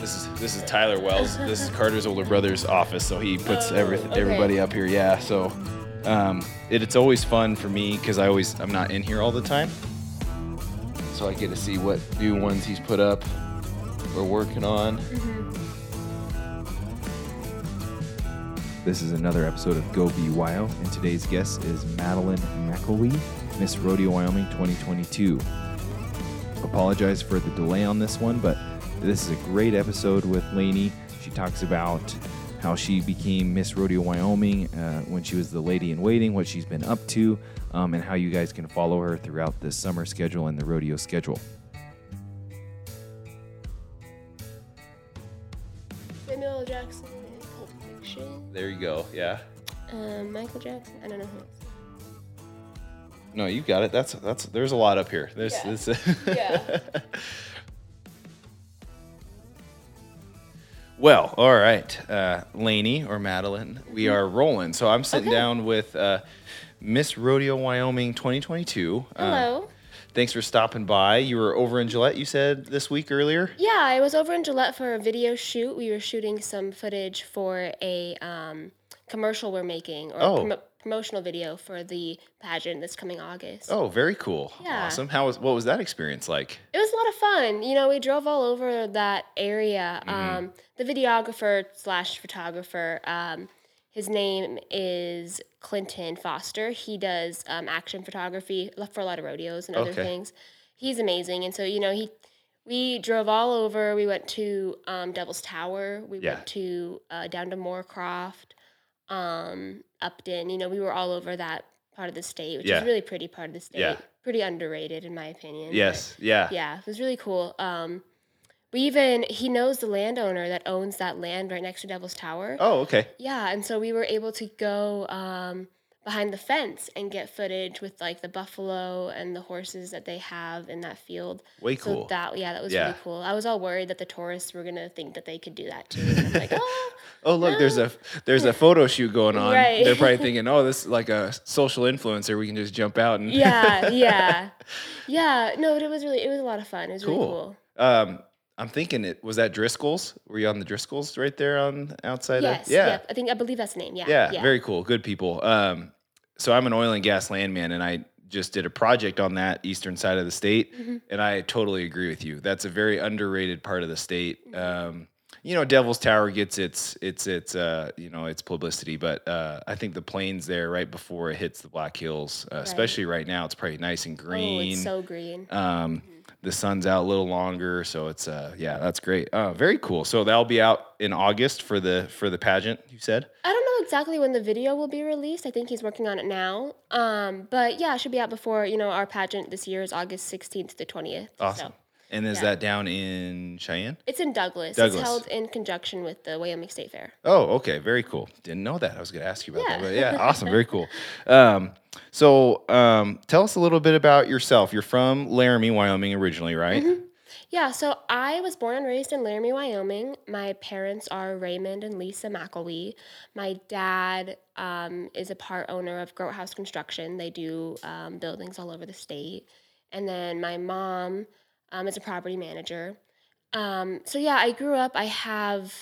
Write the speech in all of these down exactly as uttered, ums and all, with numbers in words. This is this is Tyler Wells. This is Carter's older brother's office, so he puts oh, every, okay. everybody up here. Yeah, so um, it, it's always fun for me because I always I'm not in here all the time, so I get to see what new ones he's put up. We're working on. Mm-hmm. This is another episode of Go B Y O, and today's guest is Madeline McElwee, Miss Rodeo Wyoming twenty twenty-two. Apologize for the delay on this one, but this is a great episode with Lainey. She talks about how she became Miss Rodeo Wyoming uh, when she was the lady in waiting, what she's been up to, um, and how you guys can follow her throughout the summer schedule and the rodeo schedule. Samuel Jackson in Pulp Fiction. There you go, yeah. Um, Michael Jackson, I don't know who else. No, you got it. That's that's. There's a lot up here. There's yeah. this. yeah. Well, all right, uh, Lainey or Madeline, we are rolling. So I'm sitting okay. down with uh, Miss Rodeo Wyoming twenty twenty-two. Hello. Uh, thanks for stopping by. You were over in Gillette, you said, this week earlier? Yeah, I was over in Gillette for a video shoot. We were shooting some footage for a um, commercial we're making, or oh. prom- promotional video for the pageant that's coming August. Oh, very cool. Yeah. Awesome. How was, what was that experience like? It was a lot of fun. You know, we drove all over that area. Mm-hmm. Um, the videographer slash photographer, um, his name is Clinton Foster. He does um, action photography for a lot of rodeos and other okay. things. He's amazing. And so, you know, he we drove all over. We went to um, Devil's Tower. We yeah. went to uh, down to Moorcroft, um, Upton. You know, we were all over that part of the state, which yeah. is a really pretty part of the state. Yeah. Pretty underrated, in my opinion. Yes, but, yeah. Yeah, it was really cool. Um, We even, he knows the landowner that owns that land right next to Devil's Tower. Oh, okay. Yeah, and so we were able to go um, behind the fence and get footage with, like, the buffalo and the horses that they have in that field. Way cool. So that, yeah, that was yeah. really cool. I was all worried that the tourists were going to think that they could do that, too. I'm like, oh. oh, look, no. there's a there's a photo shoot going on. Right. They're probably thinking, oh, this is like a social influencer. We can just jump out. and. Yeah, yeah. Yeah, no, but it was really, it was a lot of fun. It was cool. really cool. Um. I'm thinking it was that Driscoll's. Were you on the Driscoll's right there on outside? Yes, of, yeah. yeah. I think I believe that's the name. Yeah, yeah, yeah. Very cool. Good people. Um, so I'm an oil and gas landman, and I just did a project on that eastern side of the state, mm-hmm. and I totally agree with you. That's a very underrated part of the state. Um, you know, Devil's Tower gets its its its uh, you know its publicity, but uh, I think the plains there right before it hits the Black Hills, uh, right. especially right now, it's probably nice and green. Oh, it's so green. Um, mm-hmm. The sun's out a little longer, so it's uh yeah, that's great. Uh, very cool. So that'll be out in August for the for the pageant, you said? I don't know exactly when the video will be released. I think he's working on it now. Um, but yeah, it should be out before, you know, our pageant this year is August sixteenth to twentieth. Awesome. So, and is yeah. that down in Cheyenne? It's in Douglas. Douglas. It's held in conjunction with the Wyoming State Fair. Oh, okay, very cool. Didn't know that. I was going to ask you about yeah. that. But yeah, awesome, very cool. Um, So um, tell us a little bit about yourself. You're from Laramie, Wyoming originally, right? Mm-hmm. Yeah, so I was born and raised in Laramie, Wyoming. My parents are Raymond and Lisa McElwee. My dad um, is a part owner of Grothouse Construction. They do um, buildings all over the state. And then my mom um, is a property manager. Um, so, yeah, I grew up. I have...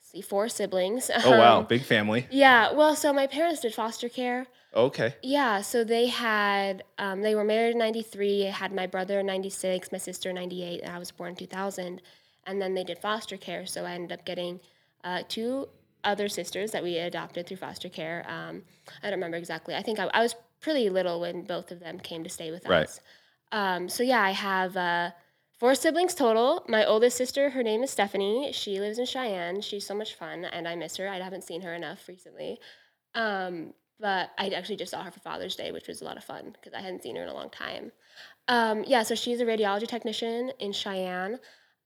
see, four siblings. Oh, wow. Um, Big family. Yeah. Well, so my parents did foster care. Okay. Yeah. So they had, um, they were married in ninety-three. I had my brother in ninety-six, my sister in ninety-eight, and I was born in two thousand. And then they did foster care. So I ended up getting uh, two other sisters that we adopted through foster care. Um, I don't remember exactly. I think I, I was pretty little when both of them came to stay with right. us. Um, so, yeah, I have... Uh, Four siblings total. My oldest sister, her name is Stephanie. She lives in Cheyenne. She's so much fun, and I miss her. I haven't seen her enough recently. Um, but I actually just saw her for Father's Day, which was a lot of fun because I hadn't seen her in a long time. Um, yeah, so she's a radiology technician in Cheyenne.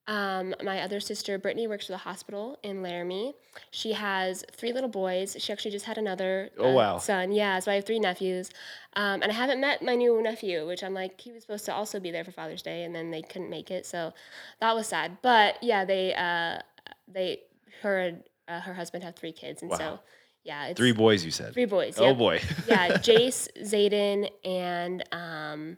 Um, my other sister, Brittany, works for the hospital in Laramie. She has three little boys. She actually just had another uh, oh, wow. son. Yeah, so I have three nephews. Um, and I haven't met my new nephew, which I'm like, he was supposed to also be there for Father's Day, and then they couldn't make it, so that was sad. But, yeah, they, uh, they, her and uh, her husband have three kids, and wow. so, yeah. It's, three boys, you said. Three boys, yeah. Oh, boy. yeah, Jace, Zayden, and um,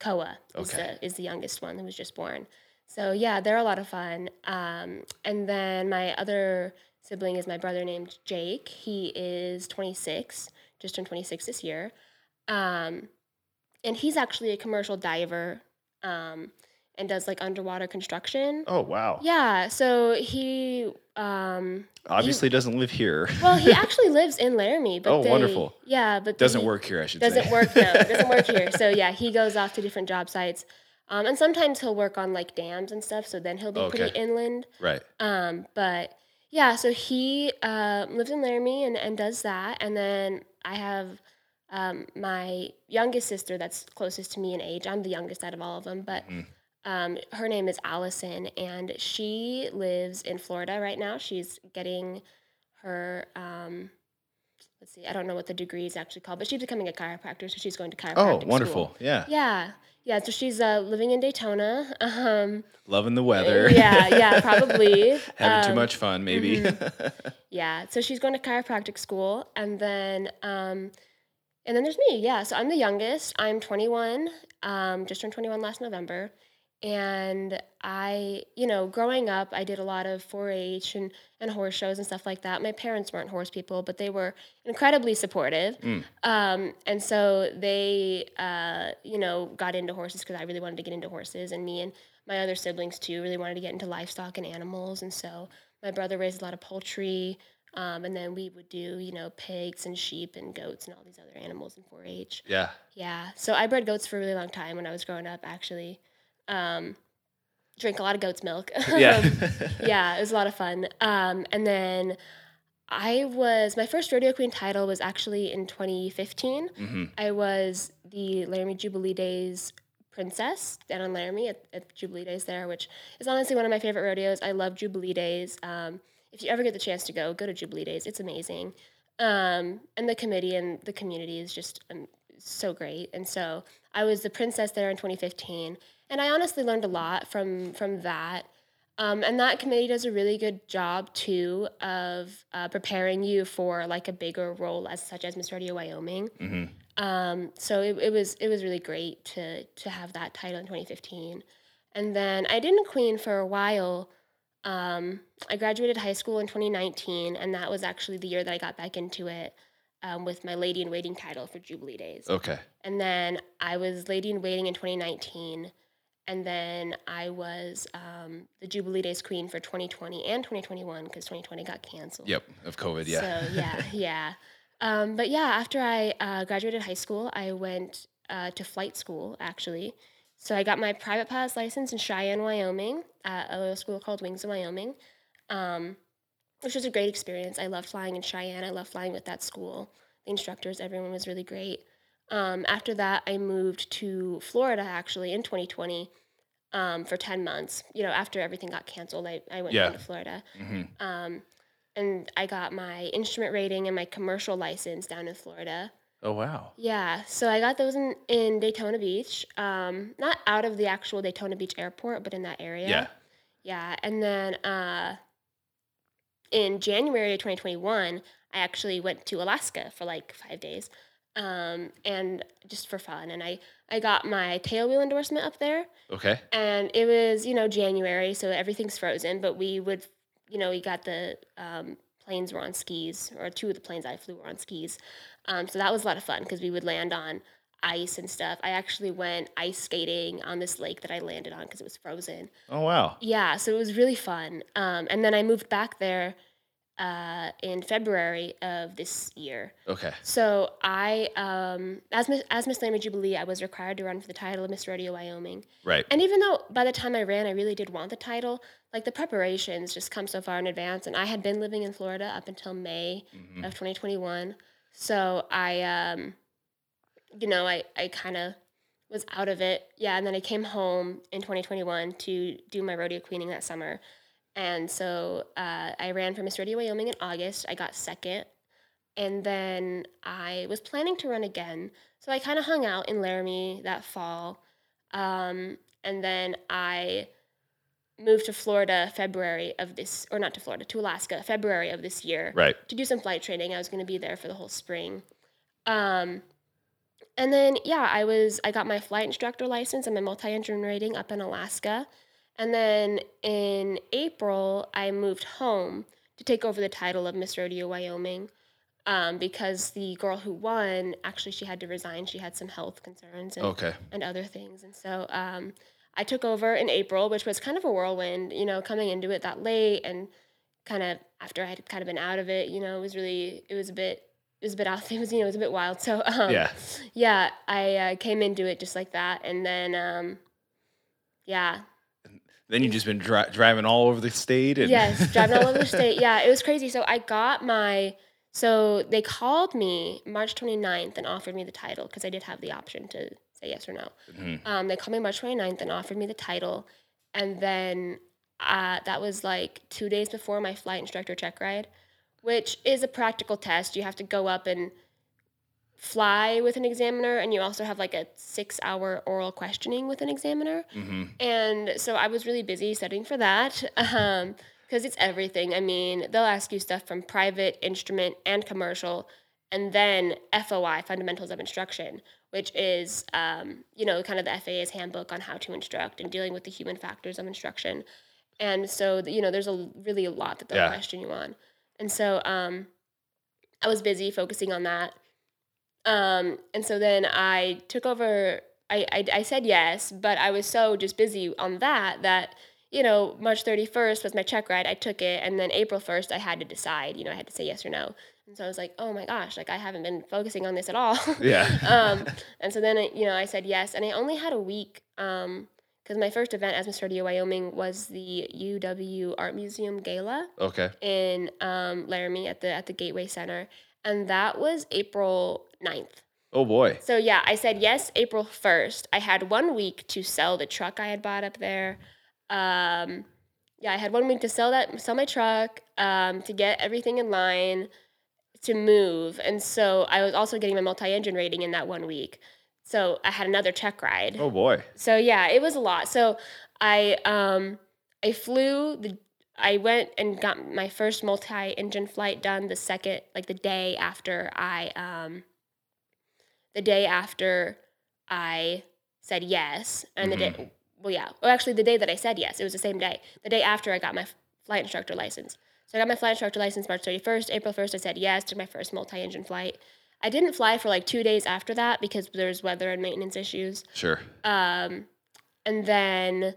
Koa is, okay. the, is the youngest one who was just born. So yeah, they're a lot of fun. Um, and then my other sibling is my brother named Jake. He is twenty-six, just turned twenty-six this year. Um, and he's actually a commercial diver, um, and does like underwater construction. Oh, wow. Yeah. So he, um, obviously he, doesn't live here. Well, he actually lives in Laramie, but oh, they, wonderful. Yeah. But doesn't they, work here, I should doesn't say. Doesn't work. No, doesn't work here. So yeah, he goes off to different job sites. Um, and sometimes he'll work on like dams and stuff. So then he'll be okay. pretty inland. Right. Um, but yeah, so he, uh, lives in Laramie and, and does that. And then I have, um, my youngest sister that's closest to me in age. I'm the youngest out of all of them, but, mm. Um, her name is Allison, and she lives in Florida right now. She's getting her, um, let's see, I don't know what the degree is actually called, but she's becoming a chiropractor, so she's going to chiropractic school. Oh, wonderful. School. Yeah. Yeah. Yeah, so she's uh, living in Daytona. Um, Loving the weather. Yeah, yeah, probably. Having um, too much fun, maybe. Mm-hmm. Yeah, so she's going to chiropractic school, and then um, and then there's me. Yeah, so I'm the youngest. I'm twenty-one, um, just turned twenty-one last November. And I, you know, growing up, I did a lot of four H and, and horse shows and stuff like that. My parents weren't horse people, but they were incredibly supportive. Mm. Um, and so they, uh, you know, got into horses because I really wanted to get into horses. And me and my other siblings, too, really wanted to get into livestock and animals. And so my brother raised a lot of poultry. Um, and then we would do, you know, pigs and sheep and goats and all these other animals in four H. Yeah. Yeah. So I bred goats for a really long time when I was growing up, actually. Um, drink a lot of goat's milk. Yeah. Yeah, it was a lot of fun. Um, and then I was, my first rodeo queen title was actually in twenty fifteen. Mm-hmm. I was the Laramie Jubilee Days princess down on Laramie at, at Jubilee Days there, which is honestly one of my favorite rodeos. I love Jubilee Days. Um, if you ever get the chance to go, go to Jubilee Days. It's amazing. Um, and the committee and the community is just um, so great. And so I was the princess there in twenty fifteen. And I honestly learned a lot from from that. Um, and that committee does a really good job, too, of uh, preparing you for, like, a bigger role, as such as Miss Rodeo Wyoming. Mm-hmm. Um, so it, it was it was really great to to have that title in twenty fifteen. And then I didn't queen for a while. Um, I graduated high school in twenty nineteen, and that was actually the year that I got back into it. Um, with my Lady in Waiting title for Jubilee Days. Okay. And then I was Lady in Waiting in twenty nineteen, and then I was um, the Jubilee Days Queen for twenty twenty and twenty twenty-one, because twenty twenty got canceled. Yep, of COVID, yeah. So, yeah, yeah. Um, but, yeah, after I uh, graduated high school, I went uh, to flight school, actually. So I got my private pilot's license in Cheyenne, Wyoming, at a little school called Wings of Wyoming, um, which was a great experience. I loved flying in Cheyenne. I loved flying with that school. The instructors, everyone was really great. Um, after that, I moved to Florida, actually, in twenty twenty um, for ten months. You know, after everything got canceled, I, I went yeah. down to Florida. Mm-hmm. Um, and I got my instrument rating and my commercial license down in Florida. Oh, wow. Yeah. So I got those in, in Daytona Beach, um, not out of the actual Daytona Beach airport, but in that area. Yeah. Yeah. And then... Uh, in January of twenty twenty-one, I actually went to Alaska for like five days um, and just for fun. And I, I got my tailwheel endorsement up there. Okay. And it was, you know, January, so everything's frozen. But we would, you know, we got the um, planes were on skis, or two of the planes I flew were on skis. Um, so that was a lot of fun because we would land on ice and stuff. I actually went ice skating on this lake that I landed on because it was frozen. Oh, wow. Yeah, so it was really fun. Um, and then I moved back there uh, in February of this year. Okay. So I, um, as Miss, as Miss Laramie Jubilee, I was required to run for the title of Miss Rodeo Wyoming. Right. And even though by the time I ran, I really did want the title, like the preparations just come so far in advance. And I had been living in Florida up until May mm-hmm. of twenty twenty-one. So I... Um, you know, I, I kind of was out of it. Yeah, and then I came home in twenty twenty-one to do my rodeo queening that summer. And so uh, I ran for Miss Rodeo Wyoming in August. I got second. And then I was planning to run again. So I kind of hung out in Laramie that fall. Um, and then I moved to Florida February of this, or not to Florida, to Alaska February of this year. Right. To do some flight training. I was going to be there for the whole spring. Um And then, yeah, I was I got my flight instructor license and my multi-engine rating up in Alaska. And then in April, I moved home to take over the title of Miss Rodeo Wyoming, um, because the girl who won, actually, she had to resign. She had some health concerns and, okay. and other things. And so um, I took over in April, which was kind of a whirlwind, you know, coming into it that late and kind of after I had kind of been out of it, you know, it was really, it was a bit, it was a bit out, it was, you know, it was a bit wild. So um, yeah, yeah, I uh, came into it just like that. And then, um, yeah. Then you've just been dri- driving all over the state. And yes, driving all over the state. Yeah, it was crazy. So I got my, so they called me March twenty-ninth and offered me the title because I did have the option to say yes or no. Mm-hmm. Um, they called me March twenty-ninth and offered me the title. And then uh, that was like two days before my flight instructor check ride, which is a practical test. You have to go up and fly with an examiner, and you also have like a six hour oral questioning with an examiner. Mm-hmm. And so I was really busy studying for that, um, because it's everything. I mean, they'll ask you stuff from private, instrument, and commercial, and then F O I, Fundamentals of Instruction, which is, um, you know, kind of the F A A's handbook on how to instruct and dealing with the human factors of instruction. And so, you know, there's a really a lot that they'll yeah. question you on. And so um, I was busy focusing on that. Um, and so then I took over, I, I, I said yes, but I was so just busy on that, that, you know, March thirty-first was my check ride. I took it. And then April first, I had to decide, you know, I had to say yes or no. And so I was like, oh my gosh, like I haven't been focusing on this at all. Yeah. um, and so then, I, you know, I said yes. And I only had a week, um, cause my first event as Miss Rodeo Wyoming was the U W Art Museum Gala. Okay. In, um, Laramie at the, at the Gateway Center. And that was April ninth. Oh, boy. So, yeah, I said yes April first. I had one week to sell the truck I had bought up there. Um, yeah, I had one week to sell that, sell my truck, um, to get everything in line, to move. And so I was also getting my multi-engine rating in that one week. So I had another check ride. Oh, boy. So, yeah, it was a lot. So I um, I flew the I went and got my first multi-engine flight done the second, like the day after I, um, the day after I said yes. And mm-hmm. the day, well, yeah, well, actually the day that I said yes, it was the same day, the day after I got my flight instructor license. So I got my flight instructor license March thirty-first, April first, I said yes to my first multi-engine flight. I didn't fly for like two days after that because there's weather and maintenance issues. Sure. Um, and then...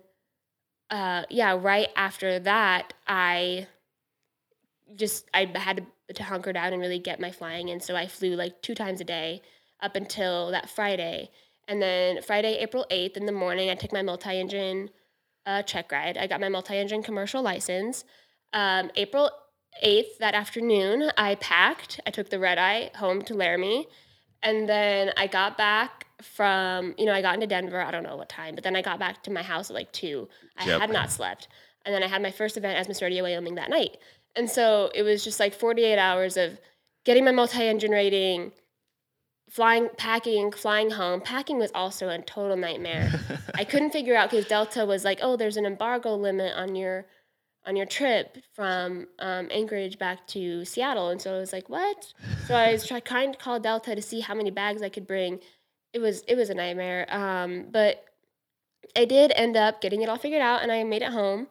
Uh, yeah, right after that, I just, I had to, to hunker down and really get my flying in. So I flew like two times a day up until that Friday. And then Friday, April eighth in the morning, I took my multi-engine uh, check ride. I got my multi-engine commercial license. Um, April eighth, that afternoon, I packed. I took the red eye home to Laramie. And then I got back from, you know, I got into Denver, I don't know what time, but then I got back to my house at like two. I yep. had not slept. And then I had my first event as Miss Rodeo Wyoming that night. And so it was just like forty-eight hours of getting my multi-engine rating, flying, packing, flying home. Packing was also a total nightmare. I couldn't figure out because Delta was like, oh, there's an embargo limit on your on your trip from um, Anchorage back to Seattle. And so I was like, what? So I was try- trying to call Delta to see how many bags I could bring. It was it was a nightmare, um, but I did end up getting it all figured out, and I made it home.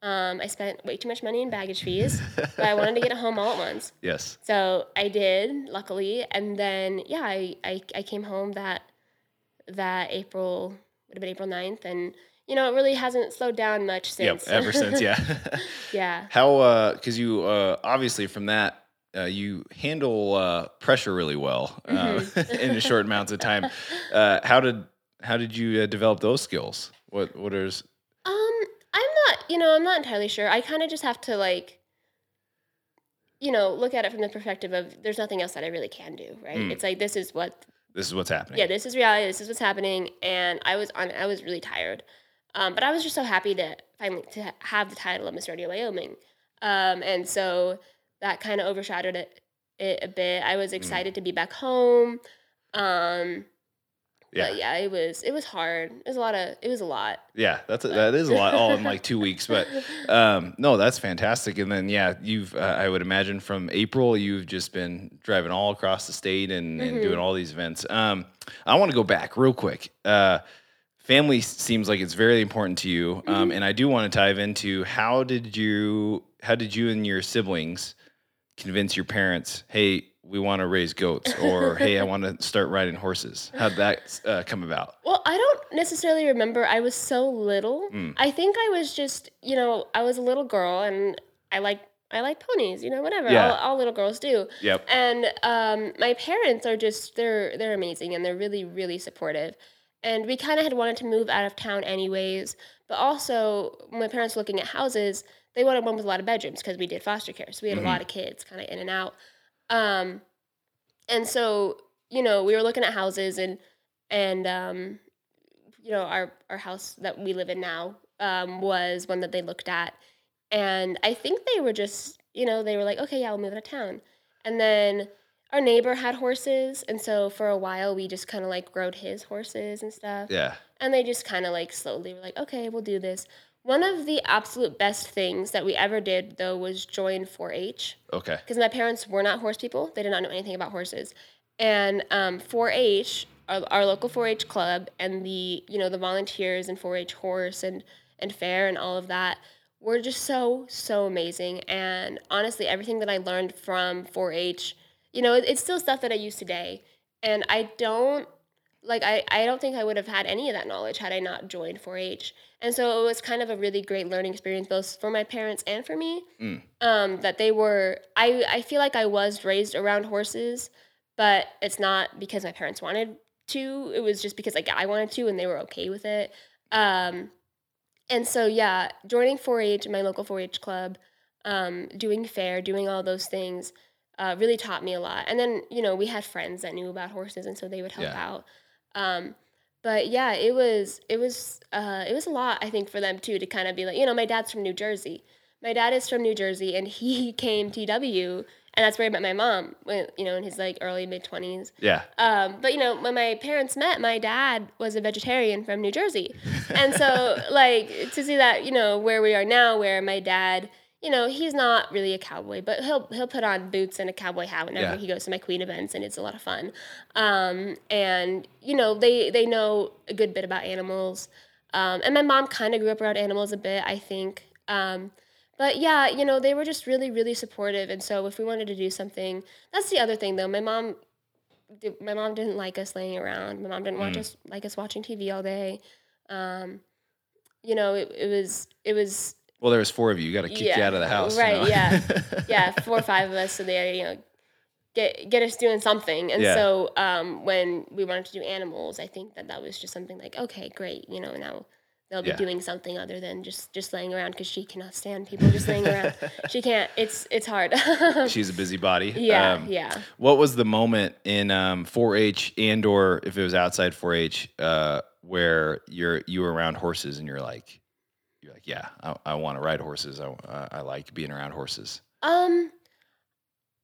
Um, I spent way too much money in baggage fees, but I wanted to get it home all at once. Yes. So I did, luckily, and then, yeah, I, I, I came home that that April, would have been April ninth, and, you know, it really hasn't slowed down much since. Yep, ever since, yeah. Yeah. How, because uh, you, uh, obviously from that, Uh, you handle uh, pressure really well uh, mm-hmm. in a short amounts of time. Uh, how did how did you uh, develop those skills? What what are? Um, I'm not. You know, I'm not entirely sure. I kind of just have to like, you know, look at it from the perspective of there's nothing else that I really can do. Right? Mm. It's like this is what this is what's happening. Yeah, this is reality. This is what's happening. And I was on. I was really tired, um, but I was just so happy to finally to have the title of Miss Rodeo Wyoming, um, and so. That kind of overshadowed it, it a bit. I was excited mm. to be back home. Um, yeah, but yeah. It was it was hard. It was a lot of it was a lot. Yeah, that's a, that is a lot all in like two weeks. But um, no, that's fantastic. And then yeah, you've uh, I would imagine from April you've just been driving all across the state and, mm-hmm. and doing all these events. Um, I want to go back real quick. Uh, family seems like it's very important to you, mm-hmm. um, and I do want to dive into how did you how did you and your siblings convince your parents, hey, we want to raise goats, or hey, I want to start riding horses? How'd that uh, come about? Well, I don't necessarily remember. I was so little. Mm. I think I was just, you know, I was a little girl, and I like I like ponies, you know, whatever. Yeah. All, all little girls do. Yep. And um, my parents are just they're they're amazing, and they're really really supportive. And we kind of had wanted to move out of town anyways, but also my parents were looking at houses. They wanted one with a lot of bedrooms because we did foster care, so we had mm-hmm. a lot of kids kind of in and out. Um, and so, you know, we were looking at houses and, and, um, you know, our, our house that we live in now, um, was one that they looked at, and I think they were just, you know, they were like, okay, yeah, we'll move out of town. And then our neighbor had horses. And so for a while we just kind of like rode his horses and stuff. Yeah. And they just kind of like slowly were like, okay, we'll do this. One of the absolute best things that we ever did, though, was join four H. Okay. Because my parents were not horse people. They did not know anything about horses. And um, four H, our, our local four H club, and the you know the volunteers and four H horse and, and fair and all of that were just so, so amazing. And honestly, everything that I learned from four H, you know, it, it's still stuff that I use today. And I don't... Like, I, I don't think I would have had any of that knowledge had I not joined four H. And so it was kind of a really great learning experience, both for my parents and for me, mm. um, that they were, I, I feel like I was raised around horses, but it's not because my parents wanted to. It was just because, like, I wanted to, and they were okay with it. Um, and so, yeah, joining four H, my local four H club, um, doing fair, doing all those things uh, really taught me a lot. And then, you know, we had friends that knew about horses, and so they would help yeah. out. Um, but yeah, it was, it was, uh, it was a lot, I think, for them too, to kind of be like, you know, my dad's from New Jersey. My dad is from New Jersey, and he came T W, and that's where I met my mom when, you know, in his like early mid twenties. Yeah. Um, but you know, when my parents met, my dad was a vegetarian from New Jersey. And so like to see that, you know, where we are now, where my dad, you know, he's not really a cowboy, but he'll, he'll put on boots and a cowboy hat whenever yeah. he goes to my Queen events, and it's a lot of fun. Um, and, you know, they, they know a good bit about animals. Um, and my mom kind of grew up around animals a bit, I think. Um, but yeah, you know, they were just really, really supportive. And so if we wanted to do something, that's the other thing though. My mom, my mom didn't like us laying around. My mom didn't mm. watch us, like us watching T V all day. Um, you know, it, it was, it was, Well, there was four of you. You got to kick yeah, you out of the house. Right, you know? yeah. Yeah, four or five of us. So they, you know, get get us doing something. And yeah. so um, when we wanted to do animals, I think that that was just something like, okay, great. You know, now they'll be yeah. doing something other than just, just laying around, because she cannot stand people just laying around. She can't. It's it's hard. She's a busybody. Yeah, um, yeah. What was the moment in um, four H and or if it was outside four H uh, where you're you were around horses and you're like, You're like, yeah, I, I want to ride horses. I, uh, I like being around horses. Um,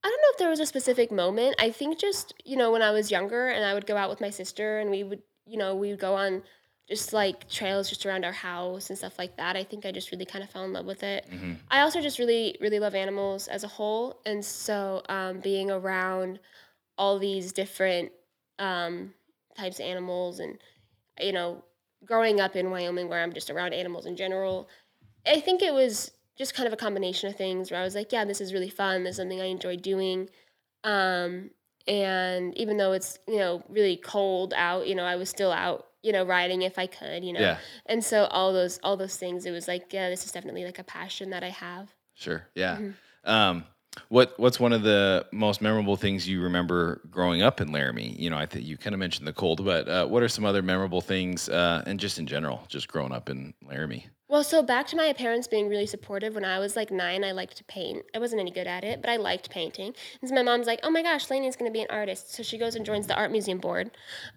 I don't know if there was a specific moment. I think just, you know, when I was younger and I would go out with my sister, and we would, you know, we would go on just like trails just around our house and stuff like that. I think I just really kind of fell in love with it. Mm-hmm. I also just really, really love animals as a whole. And so um, being around all these different um, types of animals and, you know, growing up in Wyoming, where I'm just around animals in general, I think it was just kind of a combination of things where I was like, yeah, this is really fun. This is something I enjoy doing. Um, and even though it's, you know, really cold out, you know, I was still out, you know, riding if I could, you know. Yeah. And so all those all those things, it was like, yeah, this is definitely like a passion that I have. Sure, yeah. Mm-hmm. Um, what What's one of the most memorable things you remember growing up in Laramie? You know, I think you kind of mentioned the cold, but uh, what are some other memorable things, uh, and just in general, just growing up in Laramie? Well, so back to my parents being really supportive. When I was like nine, I liked to paint. I wasn't any good at it, but I liked painting. And so my mom's like, oh my gosh, Lainey's going to be an artist. So she goes and joins the art museum board.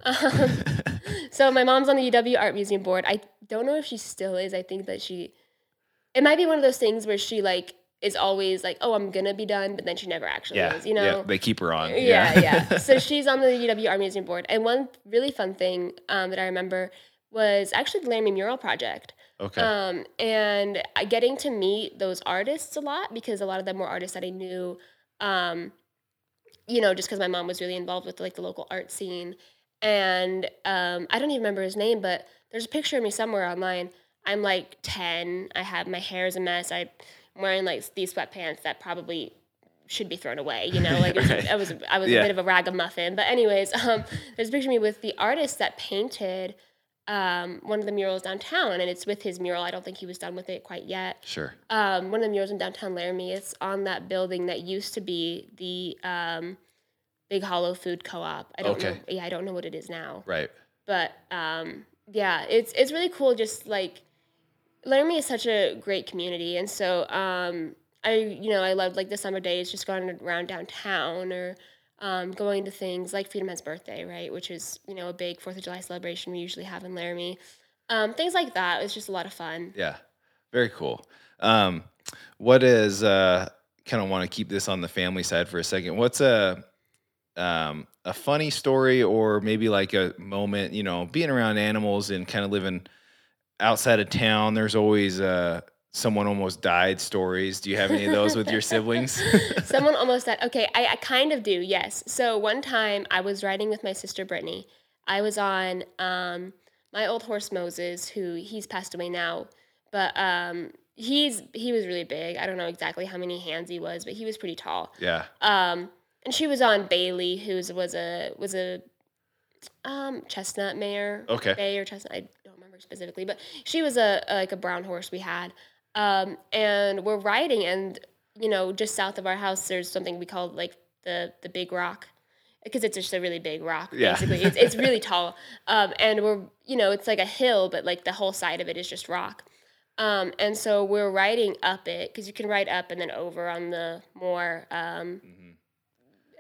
Um, so my mom's on the U W art museum board. I don't know if she still is. I think that she, it might be one of those things where she like, is always like, oh, I'm going to be done, but then she never actually yeah, is, you know? Yeah, they keep her on. Yeah, yeah. yeah. So she's on the U W Art Museum Board. And one really fun thing um, that I remember was actually the Laramie Mural Project. Okay. Um, and getting to meet those artists a lot, because a lot of them were artists that I knew, um, you know, just because my mom was really involved with, like, the local art scene. And um, I don't even remember his name, but there's a picture of me somewhere online. I'm like ten. I have my hair is a mess. I'm wearing like these sweatpants that probably should be thrown away, you know, like right. I was I was yeah. a bit of a ragamuffin. But anyways, um, there's a picture of me with the artist that painted um, one of the murals downtown, and it's with his mural. I don't think he was done with it quite yet. Sure. Um, one of the murals in downtown Laramie, it's on that building that used to be the um, Big Hollow Food Co-op. I don't okay. know. Yeah, I don't know what it is now. Right. But um, yeah, it's it's really cool. Just like Laramie is such a great community, and so. Um, I, you know, I loved, like, the summer days, just going around downtown or um, going to things like Freedom Head's birthday, right, which is, you know, a big fourth of July celebration we usually have in Laramie. Um, things like that. It was just a lot of fun. Yeah. Very cool. Um, what is, uh, kind of want to keep this on the family side for a second. What's a, um, a funny story or maybe, like, a moment, you know, being around animals and kind of living outside of town, there's always a... Uh, someone almost died stories. Do you have any of those with your siblings? Someone almost died. Okay, I, I kind of do, yes. So one time I was riding with my sister Brittany. I was on um, my old horse Moses, who he's passed away now. But um, he's he was really big. I don't know exactly how many hands he was, but he was pretty tall. Yeah. Um, and she was on Bailey, who was a was a um, chestnut mare. Okay. Bay or chestnut. I don't remember specifically, but she was a, a like a brown horse we had. Um, and we're riding and, you know, just south of our house, there's something we call like the, the big rock because it's just a really big rock. Yeah. Basically. It's, it's really tall. Um, and we're, you know, it's like a hill, but like the whole side of it is just rock. Um, and so we're riding up it cause you can ride up and then over on the more, um, mm-hmm.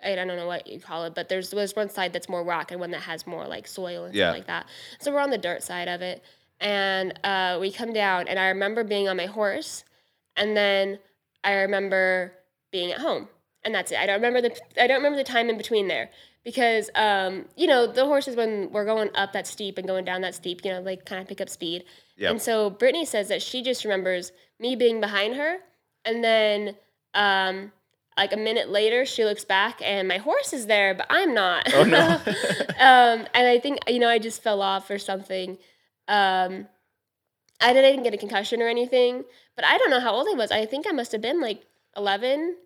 I don't know what you call it, but there's, there's one side that's more rock and one that has more like soil and yeah. stuff like that. So we're on the dirt side of it. And uh, we come down, and I remember being on my horse, and then I remember being at home, and that's it. I don't remember the I don't remember the time in between there because um, you know the horses when we're going up that steep and going down that steep, you know, like kind of pick up speed. Yep. And so Brittany says that she just remembers me being behind her, and then um, like a minute later she looks back and my horse is there, but I'm not. Oh no! um, and I think you know I just fell off or something. Um, I didn't get a concussion or anything, but I don't know how old I was. I think I must have been like eleven.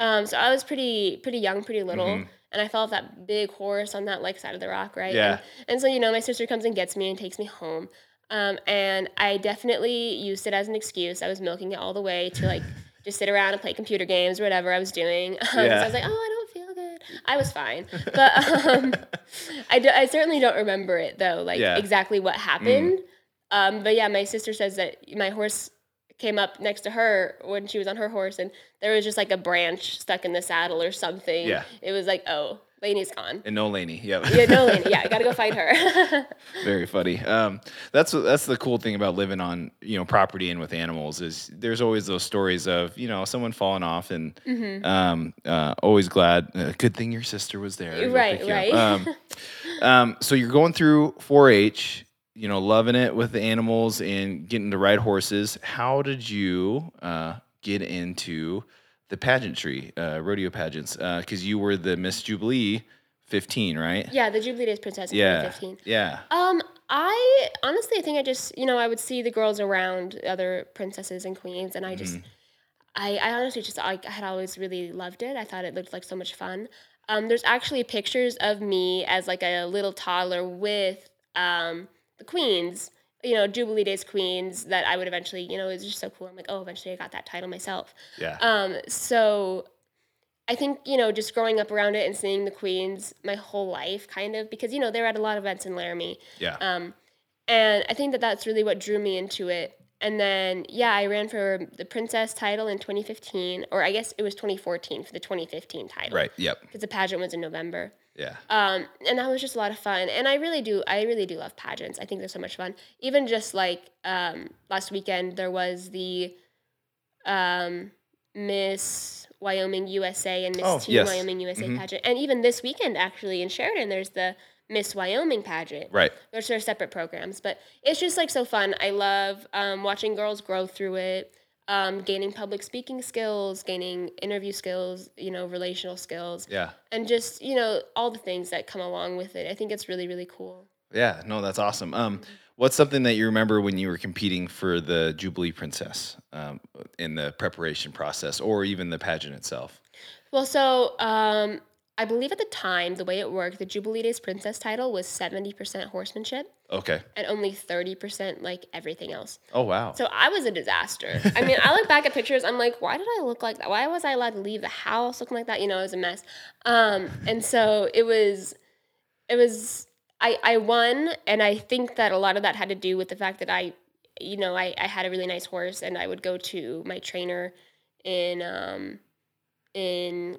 Um, so I was pretty, pretty young, pretty little. Mm-hmm. And I fell off that big horse on that like side of the rock. Right. Yeah. And, and so, you know, my sister comes and gets me and takes me home. Um, and I definitely used it as an excuse. I was milking it all the way to like, just sit around and play computer games, or whatever I was doing. Um, yeah. So I was like, oh, I don't feel good. I was fine. But, um, I, do, I certainly don't remember it though, like yeah. exactly what happened. Mm. Um, but yeah, my sister says that my horse came up next to her when she was on her horse, and there was just like a branch stuck in the saddle or something. Yeah. It was like, oh, Laney's gone. And no Laney. Yeah. yeah, no Laney. Yeah, I gotta go find her. Very funny. Um, that's that's the cool thing about living on you know property and with animals is there's always those stories of you know someone falling off and mm-hmm. um, uh, always glad. Uh, good thing your sister was there. Right, right. Um, um, so you're going through four H, you know, loving it with the animals and getting to ride horses. How did you uh, get into the pageantry, uh, rodeo pageants, because uh, you were the Miss Jubilee fifteen, right? Yeah, the Jubilee Days Princess yeah. fifteen. Yeah. Um, I honestly, I think I just, you know, I would see the girls around other princesses and queens, and I just, mm-hmm. I, I honestly just, I, I had always really loved it. I thought it looked like so much fun. Um, there's actually pictures of me as like a little toddler with um the queens, you know, Jubilee Days Queens that I would eventually, you know, it was just so cool. I'm like, oh, eventually I got that title myself. Yeah. Um, so I think, you know, just growing up around it and seeing the queens my whole life kind of, because, you know, they're at a lot of events in Laramie. Yeah. Um, and I think that that's really what drew me into it. And then, yeah, I ran for the princess title in twenty fifteen, or I guess it was twenty fourteen for the twenty fifteen title. Right. Yep. Because the pageant was in November. Yeah. Um, and that was just a lot of fun. And I really do, I really do love pageants. I think they're so much fun. Even just like um, last weekend, there was the um, Miss Wyoming U S A and Miss oh, Teen yes. Wyoming U S A mm-hmm. pageant. And even this weekend, actually, in Sheridan, there's the Miss Wyoming pageant. Right. Which are separate programs. But it's just like so fun. I love um, watching girls grow through it. um, gaining public speaking skills, gaining interview skills, you know, relational skills. Yeah. And just, you know, all the things that come along with it. I think it's really, really cool. Yeah. No, that's awesome. Um, what's something that you remember when you were competing for the Jubilee Princess um, in the preparation process or even the pageant itself? Well, so um, I believe at the time, the way it worked, the Jubilee Days Princess title was seventy percent horsemanship. Okay. And only thirty percent, like, everything else. Oh, wow. So I was a disaster. I mean, I look back at pictures. I'm like, why did I look like that? Why was I allowed to leave the house looking like that? You know, it was a mess. Um, and so it was, it was, I, I won. And I think that a lot of that had to do with the fact that I, you know, I, I had a really nice horse. And I would go to my trainer in, um, in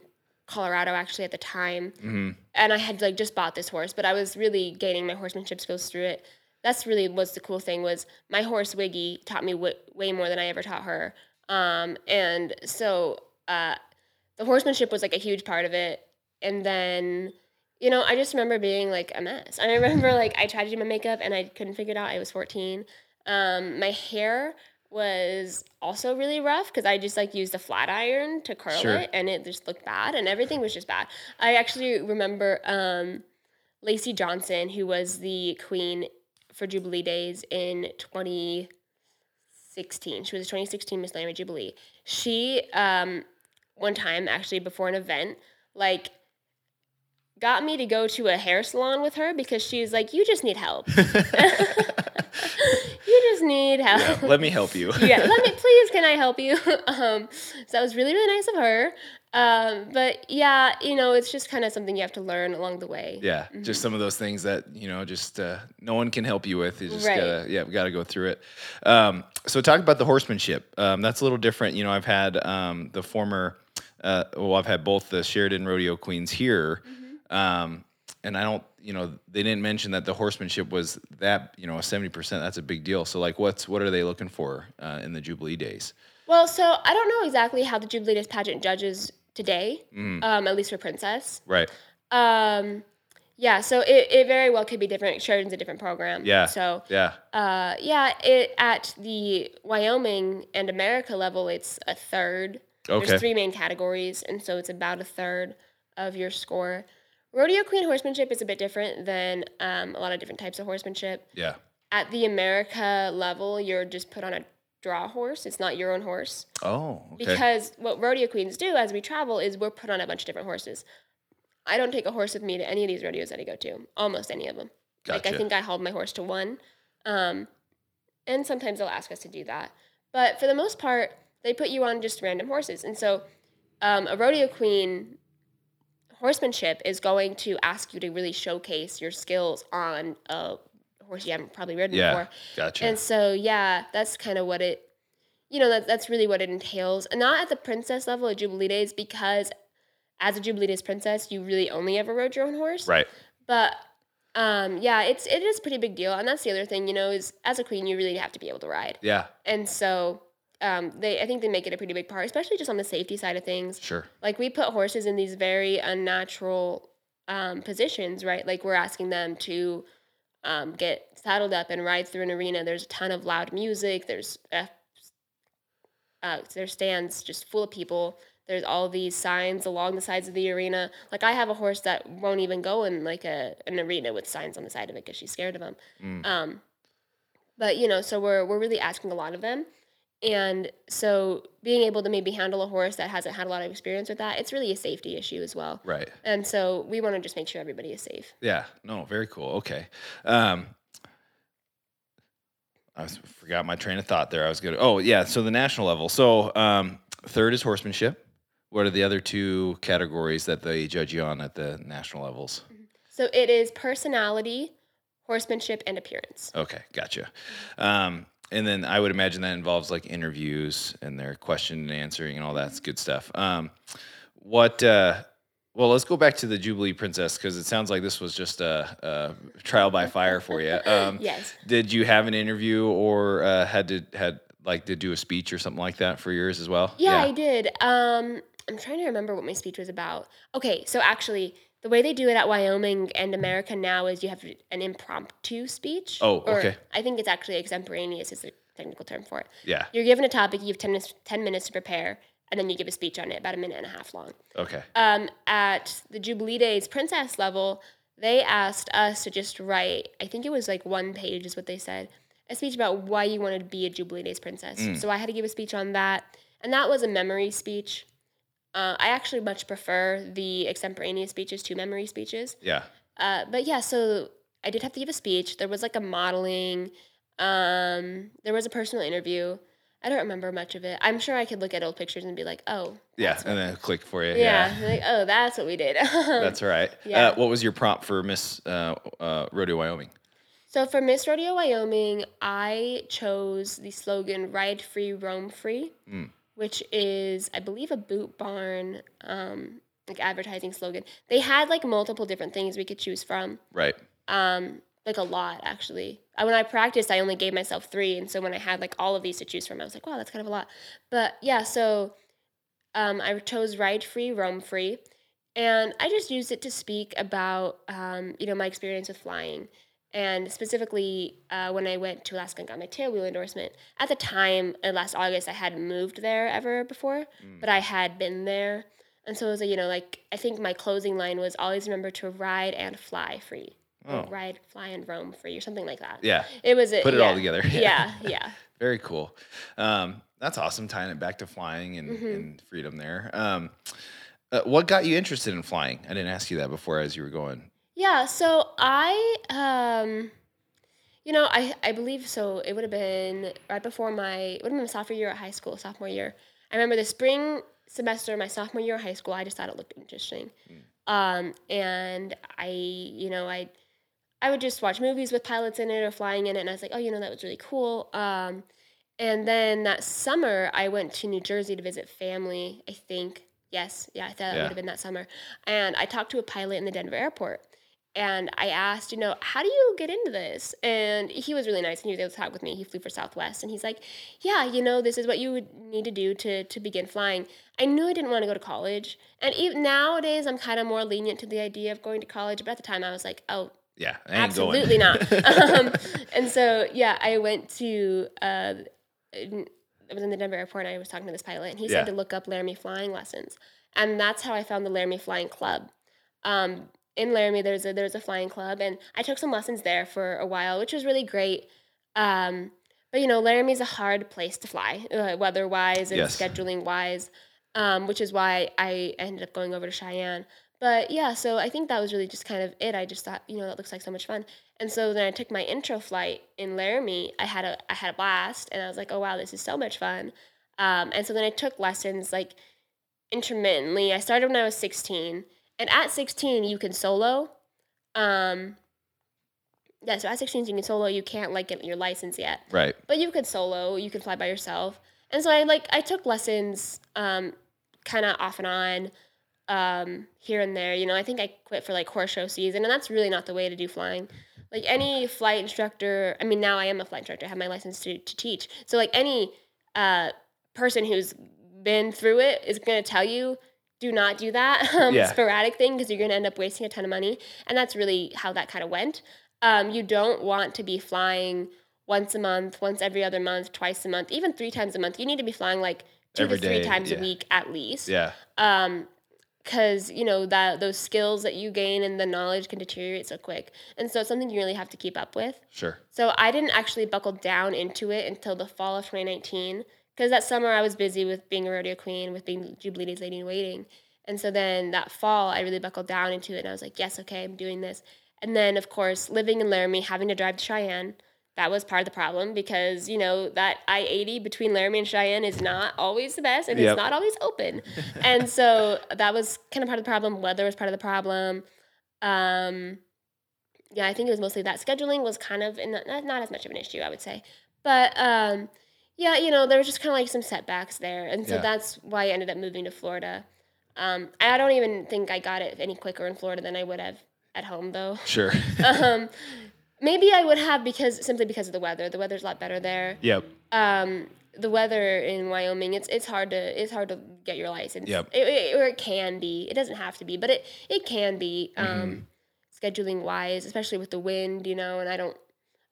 Colorado actually at the time. Mm-hmm. And I had like just bought this horse, but I was really gaining my horsemanship skills through it. That's really was the cool thing was my horse Wiggy taught me w- way more than I ever taught her. Um, and so uh, the horsemanship was like a huge part of it. And then, you know, I just remember being like a mess. I remember like I tried to do my makeup and I couldn't figure it out. I was fourteen. Um, my hair was also really rough because I just like used a flat iron to curl sure. it and it just looked bad and everything was just bad. I actually remember um, Lacey Johnson, who was the queen for Jubilee Days in twenty sixteen. She was a twenty sixteen Miss Laramie Jubilee. She, um, one time actually before an event, like got me to go to a hair salon with her because she's like, you just need help. You just need help. Yeah, let me help you. Yeah, let me, please, can I help you? Um, so that was really, really nice of her. Um, but yeah, you know, it's just kind of something you have to learn along the way. Yeah, mm-hmm. Just some of those things that, you know, just uh, no one can help you with. You just right. gotta, yeah, we got to go through it. Um, so talk about the horsemanship. Um, that's a little different. You know, I've had um, the former, uh, well, I've had both the Sheridan Rodeo Queens here. Mm-hmm. Um, and I don't, you know, they didn't mention that the horsemanship was that, you know, seventy percent. That's a big deal. So, like, what's what are they looking for uh, in the Jubilee Days? Well, so I don't know exactly how the Jubilee Days pageant judges today, mm. um, at least for Princess. Right. Um, yeah, so it, it very well could be different. Sheridan's a different program. Yeah, so, yeah. Uh, yeah, it, at the Wyoming and America level, it's a third. Okay. There's three main categories, and so it's about a third of your score. Rodeo Queen horsemanship is a bit different than um, a lot of different types of horsemanship. Yeah. At the America level, you're just put on a draw horse. It's not your own horse. Oh, okay. Because what rodeo queens do as we travel is we're put on a bunch of different horses. I don't take a horse with me to any of these rodeos that I go to, almost any of them. Gotcha. Like, I think I hauled my horse to one. Um, and sometimes they'll ask us to do that. But for the most part, they put you on just random horses. And so um, a rodeo queen horsemanship is going to ask you to really showcase your skills on a horse you haven't probably ridden yeah, before. Gotcha. And so, yeah, that's kind of what it, you know, that, that's really what it entails. And not at the princess level of Jubilee Days because as a Jubilee Days princess, you really only ever rode your own horse. Right. But, um, yeah, it's, it is a pretty big deal. And that's the other thing, you know, is as a queen, you really have to be able to ride. Yeah. And so... Um, they, I think they make it a pretty big part, especially just on the safety side of things. Sure. Like, we put horses in these very unnatural um, positions, right? Like, we're asking them to um, get saddled up and ride through an arena. There's a ton of loud music. There's uh, uh, there's stands just full of people. There's all these signs along the sides of the arena. Like, I have a horse that won't even go in, like, a an arena with signs on the side of it because she's scared of them. Mm. Um, but, you know, so we're we're really asking a lot of them. And so being able to maybe handle a horse that hasn't had a lot of experience with that, it's really a safety issue as well. Right. And so we want to just make sure everybody is safe. Yeah. No, very cool. Okay. Um, I forgot my train of thought there. I was going to, oh, yeah, so the national level. So um, third is horsemanship. What are the other two categories that they judge you on at the national levels? So it is personality, horsemanship, and appearance. Okay, gotcha. Um And then I would imagine that involves like interviews and their question and answering and all that good stuff. Um, what? Uh, well, let's go back to the Jubilee Princess because it sounds like this was just a, a trial by fire for you. Um, yes. Did you have an interview or uh, had to had like did do a speech or something like that for yours as well? Yeah, yeah. I did. Um, I'm trying to remember what my speech was about. Okay, so actually. The way they do it at Wyoming and America now is you have an impromptu speech. Oh, okay. Or I think it's actually extemporaneous is the technical term for it. Yeah. You're given a topic, you have ten minutes to prepare, and then you give a speech on it, about a minute and a half long. Okay. Um, at the Jubilee Days Princess level, they asked us to just write, I think it was like one page is what they said, a speech about why you wanted to be a Jubilee Days Princess. Mm. So I had to give a speech on that, and that was a memory speech. Uh, I actually much prefer the extemporaneous speeches to memory speeches. Yeah. Uh, but yeah, so I did have to give a speech. There was like a modeling. Um, there was a personal interview. I don't remember much of it. I'm sure I could look at old pictures and be like, oh. Yeah, and then click for you. Yeah, yeah. Like, oh, that's what we did. That's right. Yeah. Uh, what was your prompt for Miss uh, uh, Rodeo Wyoming? So for Miss Rodeo Wyoming, I chose the slogan, Ride Free, Roam Free, mm. which is, I believe, a Boot Barn um, like advertising slogan. They had like multiple different things we could choose from. Right. Um, like a lot, actually. When I practiced, I only gave myself three, and so when I had like all of these to choose from, I was like, wow, that's kind of a lot. But yeah, so um, I chose Ride Free, Roam Free, and I just used it to speak about um, you know, my experience with flying, and specifically uh, when I went to Alaska and got my tailwheel endorsement. At the time, uh, last August, I hadn't moved there ever before, mm. but I had been there, and so it was, a, you know, like, I think my closing line was, always remember to ride and fly free. Oh. Ride, fly, and roam free, or something like that. Yeah. It was a, Put it yeah. all together. Yeah, yeah. yeah. Very cool. Um, that's awesome, tying it back to flying and, mm-hmm. and freedom there. Um, uh, what got you interested in flying? I didn't ask you that before as you were going. Yeah, so I, um, you know, I, I believe so. It would have been right before my, it would have been my sophomore year at high school, sophomore year. I remember the spring semester, my sophomore year of high school, I just thought it looked interesting. Mm. Um, and I, you know, I... I would just watch movies with pilots in it or flying in it, and I was like, oh, you know, that was really cool. Um, and then that summer, I went to New Jersey to visit family, I think. Yes, yeah, I thought yeah. that would have been that summer. And I talked to a pilot in the Denver airport, and I asked, you know, how do you get into this? And he was really nice, and he was able to talk with me. He flew for Southwest, and he's like, yeah, you know, this is what you would need to do to to begin flying. I knew I didn't want to go to college, and even nowadays, I'm kind of more lenient to the idea of going to college, but at the time, I was like, oh, yeah, I ain't absolutely going. not. Um, and so, yeah, I went to, uh, I was in the Denver airport, and I was talking to this pilot, and he yeah. said to look up Laramie flying lessons. And that's how I found the Laramie Flying Club. Um, in Laramie, there's a, there's a flying club, and I took some lessons there for a while, which was really great. Um, but, you know, Laramie's a hard place to fly, uh, weather-wise and yes. scheduling-wise, um, which is why I ended up going over to Cheyenne. But, yeah, so I think that was really just kind of it. I just thought, you know, that looks like so much fun. And so then I took my intro flight in Laramie. I had a I had a blast, and I was like, oh, wow, this is so much fun. Um, and so then I took lessons, like, intermittently. I started when I was sixteen. And at sixteen, you can solo. Um, yeah, so at sixteen, you can solo. You can't, like, get your license yet. Right. But you could solo. You could fly by yourself. And so I, like, I took lessons um, kind of off and on. Um, here and there, you know, I think I quit for like horse show season, and that's really not the way to do flying. Like any flight instructor, I mean, now I am a flight instructor, I have my license to, to teach. So like any uh, person who's been through it is going to tell you, do not do that um, yeah. sporadic thing, because you're going to end up wasting a ton of money. And that's really how that kind of went. Um, you don't want to be flying once a month, once every other month, twice a month, even three times a month. You need to be flying like two every to three day, times yeah. a week at least. Yeah. Um, Because, you know, that those skills that you gain and the knowledge can deteriorate so quick. And so it's something you really have to keep up with. Sure. So I didn't actually buckle down into it until the fall of twenty nineteen. Because that summer I was busy with being a rodeo queen, with being Jubilee Days Lady in Waiting. And so then that fall I really buckled down into it. And I was like, yes, okay, I'm doing this. And then, of course, living in Laramie, having to drive to Cheyenne, that was part of the problem, because, you know, that I eighty between Laramie and Cheyenne is not always the best, and yep. it's not always open. And so that was kind of part of the problem. Weather was part of the problem. Um, yeah, I think it was mostly that. Scheduling was kind of in the, not, not as much of an issue, I would say. But, um, yeah, you know, there was just kind of like some setbacks there. And so yeah. that's why I ended up moving to Florida. Um, I don't even think I got it any quicker in Florida than I would have at home, though. Sure. um Maybe I would have because simply because of the weather. The weather's a lot better there. Yep. Um, the weather in Wyoming, it's it's hard to it's hard to get your license. Yep. It, it, or it can be. It doesn't have to be, but it it can be um, mm-hmm. scheduling wise, especially with the wind, you know. And I don't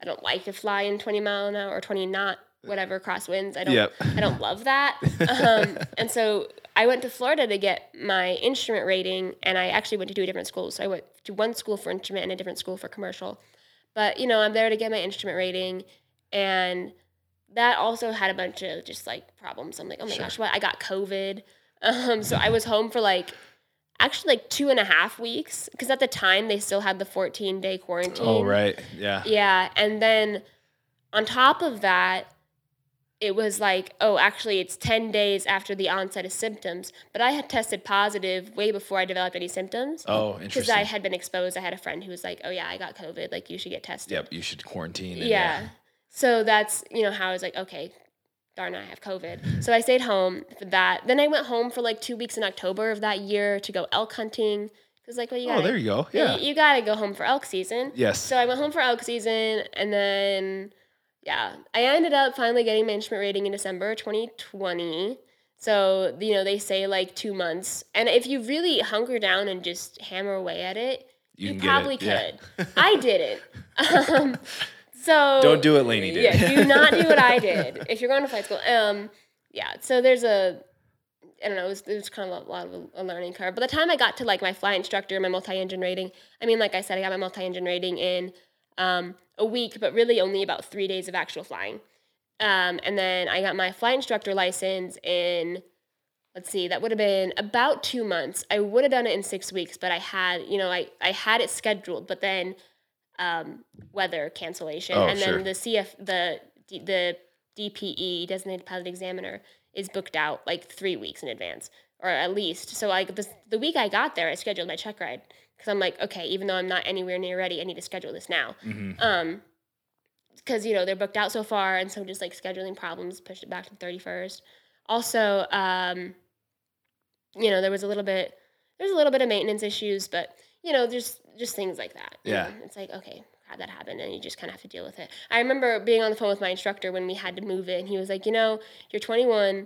I don't like to fly in twenty mile an hour or twenty knot whatever crosswinds. I don't yep. I don't love that. Um, and so I went to Florida to get my instrument rating, and I actually went to two different schools. So I went to one school for instrument and a different school for commercial. But, you know, I'm there to get my instrument rating, and that also had a bunch of just, like, problems. I'm like, oh, my sure. gosh, what? I got COVID. Um, so I was home for, like, actually, like, two and a half weeks because at the time they still had the fourteen-day quarantine. Oh, right. Yeah. Yeah. And then on top of that, it was like, oh, actually, it's ten days after the onset of symptoms. But I had tested positive way before I developed any symptoms. Oh, interesting. Because I had been exposed. I had a friend who was like, oh, yeah, I got COVID. Like, you should get tested. Yep, you should quarantine. And yeah. yeah. So that's, you know, how I was like, okay, darn, I have COVID. So I stayed home for that. Then I went home for, like, two weeks in October of that year to go elk hunting. Because, like, well, you got Oh, there you go. Yeah. You, you got to go home for elk season. Yes. So I went home for elk season, and then... Yeah, I ended up finally getting my instrument rating in December twenty twenty. So, you know, they say like two months. And if you really hunker down and just hammer away at it, you, you probably it. could. Yeah. I didn't. Um, so Don't do what Lainey did. Yeah, do not do what I did if you're going to flight school. Um, yeah, so there's a, I don't know, it was, it was kind of a lot of a learning curve. By the time I got to like my flight instructor, my multi-engine rating, I mean, like I said, I got my multi-engine rating in Um, a week, but really only about three days of actual flying. Um, and then I got my flight instructor license in, let's see, that would have been about two months. I would have done it in six weeks, but I had, you know, I, I had it scheduled, but then um, weather cancellation. Oh, and sure. then the C F, the the D P E, designated pilot examiner, is booked out like three weeks in advance, or at least. So like the, the week I got there, I scheduled my check ride. Because I'm like, okay, even though I'm not anywhere near ready, I need to schedule this now. Mm-hmm. Um, because, you know, they're booked out so far. And so just, like, scheduling problems pushed it back to the thirty-first. Also, um, you know, there was a little bit, there's a little bit of maintenance issues. But, you know, there's just things like that. Yeah. And it's like, okay, how'd that happen? And you just kind of have to deal with it. I remember being on the phone with my instructor when we had to move it. And he was like, you know, you're twenty-one.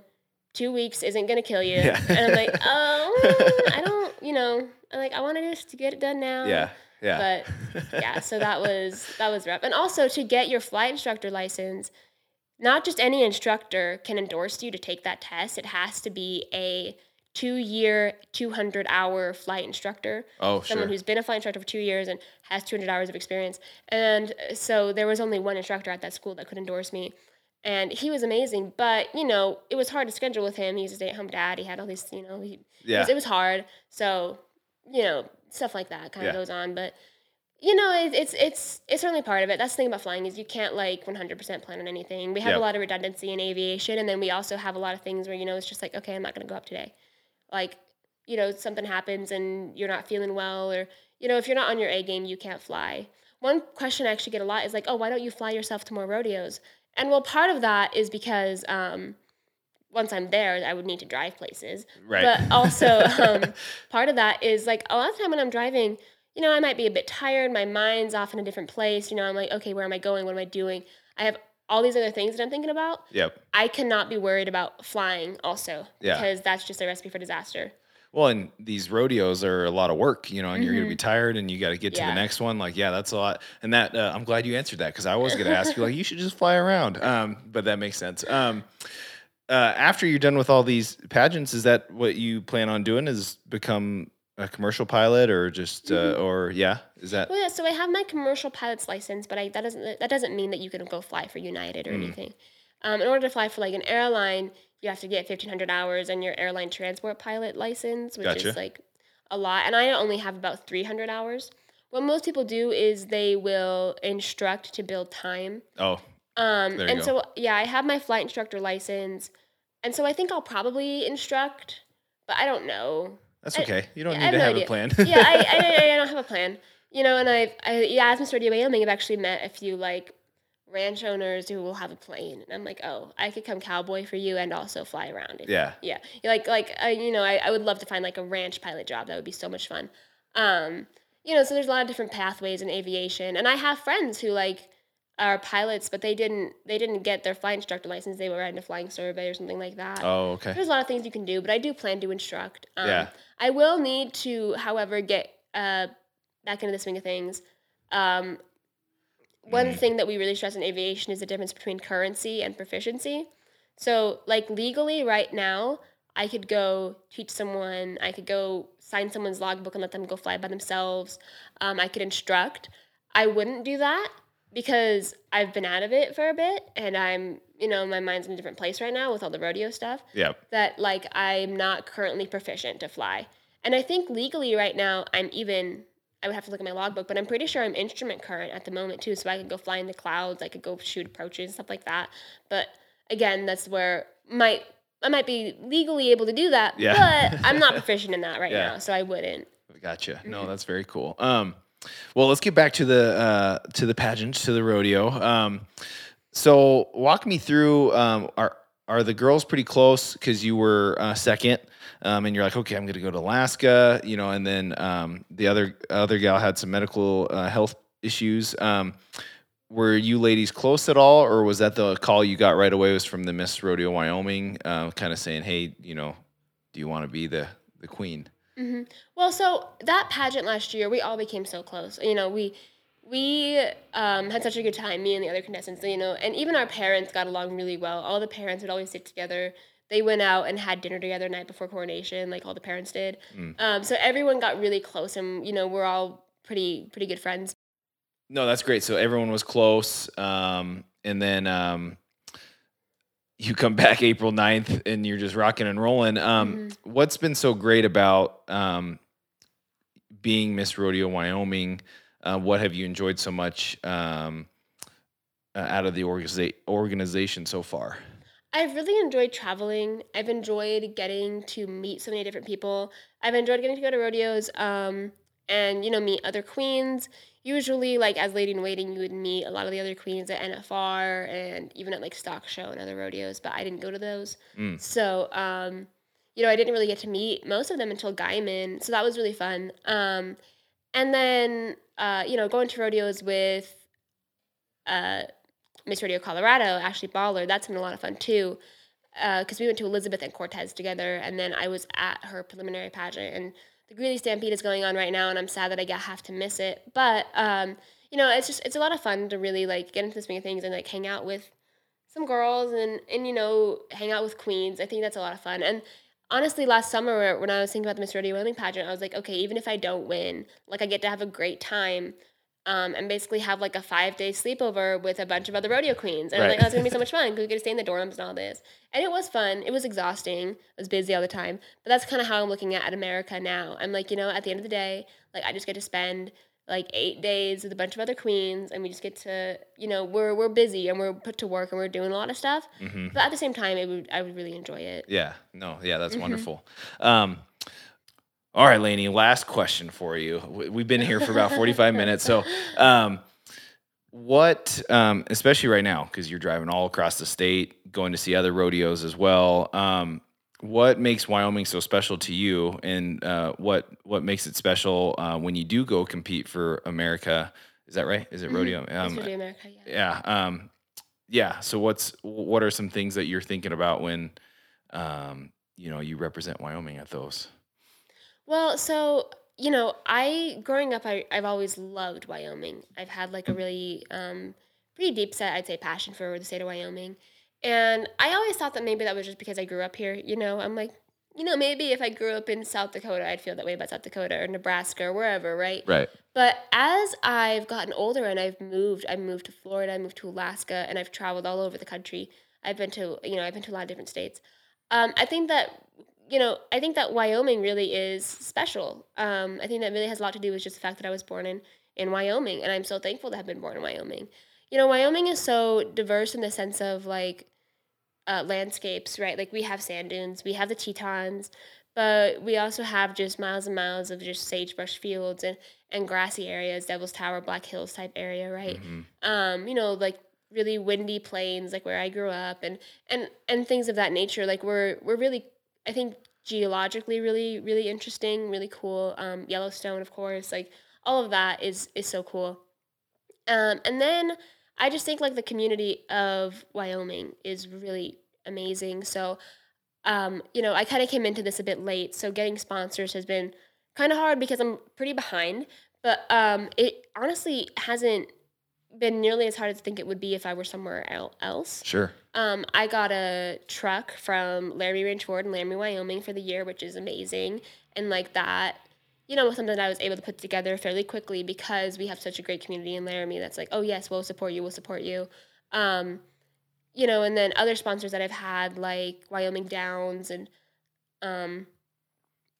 Two weeks isn't going to kill you. Yeah. And I'm like, oh, I don't, you know. I'm like, I want to just get it done now. Yeah, yeah. But, yeah, so that was that was rough. And also, to get your flight instructor license, not just any instructor can endorse you to take that test. It has to be a two-year, two hundred hour flight instructor. Oh, someone sure. Someone who's been a flight instructor for two years and has two hundred hours of experience. And so there was only one instructor at that school that could endorse me. And he was amazing, but, you know, it was hard to schedule with him. He's a stay-at-home dad. He had all these, you know, he, yeah. it, was, it was hard. So, you know, stuff like that kind of yeah. goes on. But, you know, it, it's it's it's certainly part of it. That's the thing about flying is you can't, like, one hundred percent plan on anything. We have yep. a lot of redundancy in aviation, and then we also have a lot of things where, you know, it's just like, okay, I'm not going to go up today. Like, you know, something happens and you're not feeling well, or, you know, if you're not on your A game, you can't fly. One question I actually get a lot is like, oh, why don't you fly yourself to more rodeos? And, well, part of that is because um, once I'm there, I would need to drive places. Right. But also um, part of that is, like, a lot of the time when I'm driving, you know, I might be a bit tired. My mind's off in a different place. You know, I'm like, okay, where am I going? What am I doing? I have all these other things that I'm thinking about. Yep. I cannot be worried about flying also yeah. because that's just a recipe for disaster. Well, and these rodeos are a lot of work, you know, and mm-hmm. you're going to be tired and you got to get yeah. to the next one. Like, yeah, that's a lot. And that, uh, I'm glad you answered that because I was going to ask you, like, you should just fly around. Um, but that makes sense. Um, uh, after you're done with all these pageants, is that what you plan on doing is become a commercial pilot or just, mm-hmm. uh, or yeah, is that? Well, yeah, so I have my commercial pilot's license, but I, that doesn't, that doesn't mean that you can go fly for United or mm. anything. Um, in order to fly for like an airline, you have to get fifteen hundred hours and your airline transport pilot license, which gotcha. Is like a lot. And I only have about three hundred hours. What most people do is they will instruct to build time. Oh, um, there you and go. So, yeah, I have my flight instructor license. And so I think I'll probably instruct, but I don't know. That's I, okay. You don't yeah, need to no have idea. A plan. yeah, I, I, I don't have a plan. You know, and I've, I, yeah, as Mister Radio Wyoming, I've actually met a few, like, ranch owners who will have a plane, and I'm like, oh, I could come cowboy for you and also fly around. Yeah, yeah. Like, like uh, you know, I, I would love to find like a ranch pilot job. That would be so much fun. Um, you know, so there's a lot of different pathways in aviation, and I have friends who like are pilots, but they didn't they didn't get their flight instructor license. They were riding a flying survey or something like that. Oh, okay. There's a lot of things you can do, but I do plan to instruct. Um, yeah. I will need to, however, get uh back into the swing of things. Um. one mm-hmm. thing that we really stress in aviation is the difference between currency and proficiency. So, like, legally right now, I could go teach someone, I could go sign someone's logbook and let them go fly by themselves. Um, I could instruct. I wouldn't do that because I've been out of it for a bit and I'm, you know, my mind's in a different place right now with all the rodeo stuff. Yeah. That, like, I'm not currently proficient to fly. And I think legally right now, I'm even, I would have to look at my logbook, but I'm pretty sure I'm instrument current at the moment too. So I could go fly in the clouds. I could go shoot approaches and stuff like that. But again, that's where my... I might be legally able to do that, yeah. but I'm not proficient in that right yeah. now, so I wouldn't. Gotcha. No, that's very cool. Um, well, let's get back to the uh, to the pageant, to the rodeo. Um, so walk me through. Um, are are the girls pretty close? Because you were uh, second, um, and you're like, okay, I'm going to go to Alaska, you know. And then um, the other other gal had some medical uh, health issues. Um, Were you ladies close at all, or was that the call you got right away was from the Miss Rodeo Wyoming, uh, kind of saying, hey, you know, do you want to be the, the queen? Mm-hmm. Well, so that pageant last year, we all became so close. You know, we we um, had such a good time, me and the other contestants, you know, and even our parents got along really well. All the parents would always sit together. They went out and had dinner together the night before coronation, like all the parents did. Mm. Um, so everyone got really close, and, you know, we're all pretty pretty good friends. No, that's great. So everyone was close. Um, and then um, you come back April ninth and you're just rocking and rolling. Um, mm-hmm. What's been so great about um, being Miss Rodeo Wyoming? Uh, what have you enjoyed so much um, uh, out of the orga- organization so far? I've really enjoyed traveling. I've enjoyed getting to meet so many different people. I've enjoyed getting to go to rodeos um, and, you know, meet other queens. Usually, like, as lady in waiting, you would meet a lot of the other queens at N F R and even at, like, stock show and other rodeos, but I didn't go to those. Mm. So, um, you know, I didn't really get to meet most of them until Guyman, so that was really fun. Um, and then, uh, you know, going to rodeos with uh, Miss Rodeo Colorado, Ashley Baller, that's been a lot of fun, too, because uh, we went to Elizabeth and Cortez together, and then I was at her preliminary pageant, and the Greeley Stampede is going on right now, and I'm sad that I have to miss it. But, um, you know, it's just, it's a lot of fun to really, like, get into the swing of things and, like, hang out with some girls and, and, you know, hang out with queens. I think that's a lot of fun. And honestly, last summer when I was thinking about the Miss Rodeo Wyoming pageant, I was like, okay, even if I don't win, like, I get to have a great time um, and basically have, like, a five-day sleepover with a bunch of other rodeo queens. And right. I was like, oh, it's going to be so much fun because we get to stay in the dorms and all this. And it was fun. It was exhausting. I was busy all the time. But that's kind of how I'm looking at, at America now. I'm like, you know, at the end of the day, like, I just get to spend, like, eight days with a bunch of other queens, and we just get to, you know, we're we're busy, and we're put to work, and we're doing a lot of stuff. Mm-hmm. But at the same time, it would, I would really enjoy it. Yeah. No, yeah, that's mm-hmm. wonderful. Um, all right, Lainey, last question for you. We've been here for about forty-five minutes, so... Um, What, um, especially right now, because you're driving all across the state, going to see other rodeos as well. Um, what makes Wyoming so special to you, and uh, what what makes it special uh, when you do go compete for America? Is that right? Is it rodeo? Mm-hmm. Um, it's Rodeo America, yeah. Yeah. Um, yeah. So what's what are some things that you're thinking about when um, you know you represent Wyoming at those? Well, so. You know, I, growing up, I, I've always loved Wyoming. I've had, like, a really um, pretty deep set, I'd say, passion for the state of Wyoming. And I always thought that maybe that was just because I grew up here. You know, I'm like, you know, maybe if I grew up in South Dakota, I'd feel that way about South Dakota or Nebraska or wherever, right? Right. But as I've gotten older and I've moved, I've moved to Florida, I moved to Alaska, and I've traveled all over the country. I've been to, you know, I've been to a lot of different states. Um, I think that... You know, I think that Wyoming really is special. Um, I think that really has a lot to do with just the fact that I was born in, in Wyoming, and I'm so thankful to have been born in Wyoming. You know, Wyoming is so diverse in the sense of, like, uh, landscapes, right? Like, we have sand dunes, we have the Tetons, but we also have just miles and miles of just sagebrush fields and, and grassy areas, Devil's Tower, Black Hills type area, right? Mm-hmm. Um, you know, like, really windy plains, like where I grew up, and, and, and things of that nature. Like, we're we're really... I think geologically really, really interesting, really cool. Um, Yellowstone, of course, like all of that is, is so cool. Um, and then I just think, like, the community of Wyoming is really amazing. So, um, you know, I kind of came into this a bit late. So getting sponsors has been kind of hard because I'm pretty behind, but um, it honestly hasn't been nearly as hard as I think it would be if I were somewhere else. Sure. Um, I got a truck from Laramie Ranch Ward in Laramie, Wyoming for the year, which is amazing. And like that, you know, was something that I was able to put together fairly quickly because we have such a great community in Laramie that's like, oh yes, we'll support you, we'll support you. Um, you know, and then other sponsors that I've had like Wyoming Downs and, um,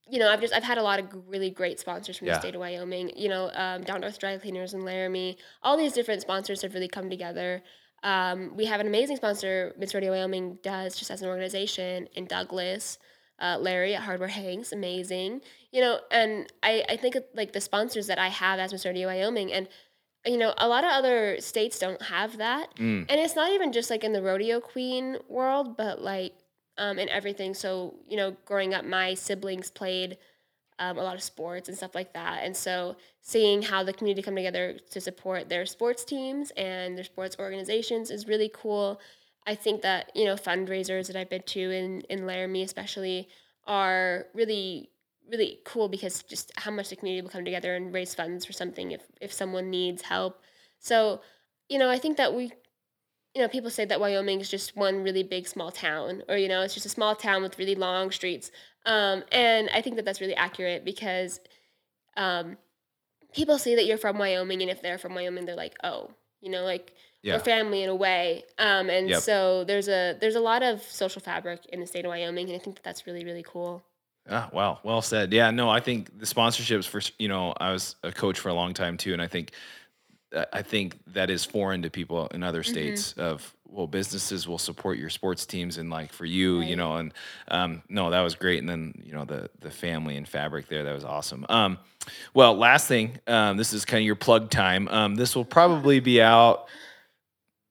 you know, I've just, I've had a lot of really great sponsors from yeah. the state of Wyoming, you know, um, Down North Dry Cleaners in Laramie, all these different sponsors have really come together. Um, we have an amazing sponsor, Miss Radio Wyoming does just as an organization in Douglas, uh, Larry at Hardware Hanks, amazing, you know, and I, I think like the sponsors that I have as Miss Radio Wyoming and, you know, a lot of other states don't have that. Mm. And it's not even just like in the rodeo queen world, but like, Um, and everything. So, you know, growing up, my siblings played um, a lot of sports and stuff like that. And so seeing how the community come together to support their sports teams and their sports organizations is really cool. I think that, you know, fundraisers that I've been to in, in Laramie especially are really, really cool because just how much the community will come together and raise funds for something if, if someone needs help. So, you know, I think that we you know, people say that Wyoming is just one really big small town, or, you know, it's just a small town with really long streets. Um, and I think that that's really accurate because um, people see that you're from Wyoming, and if they're from Wyoming, they're like, oh, you know, like yeah. we're family in a way. Um, and yep. so there's a there's a lot of social fabric in the state of Wyoming, and I think that that's really, really cool. Ah, wow. Well said. Yeah, no, I think the sponsorships for, you know, I was a coach for a long time too, and I think I think that is foreign to people in other states mm-hmm. of, well, businesses will support your sports teams and like for you, right. you know, and um, no, that was great. And then, you know, the, the family and fabric there, that was awesome. Um, well, last thing, um, this is kind of your plug time. Um, this will probably be out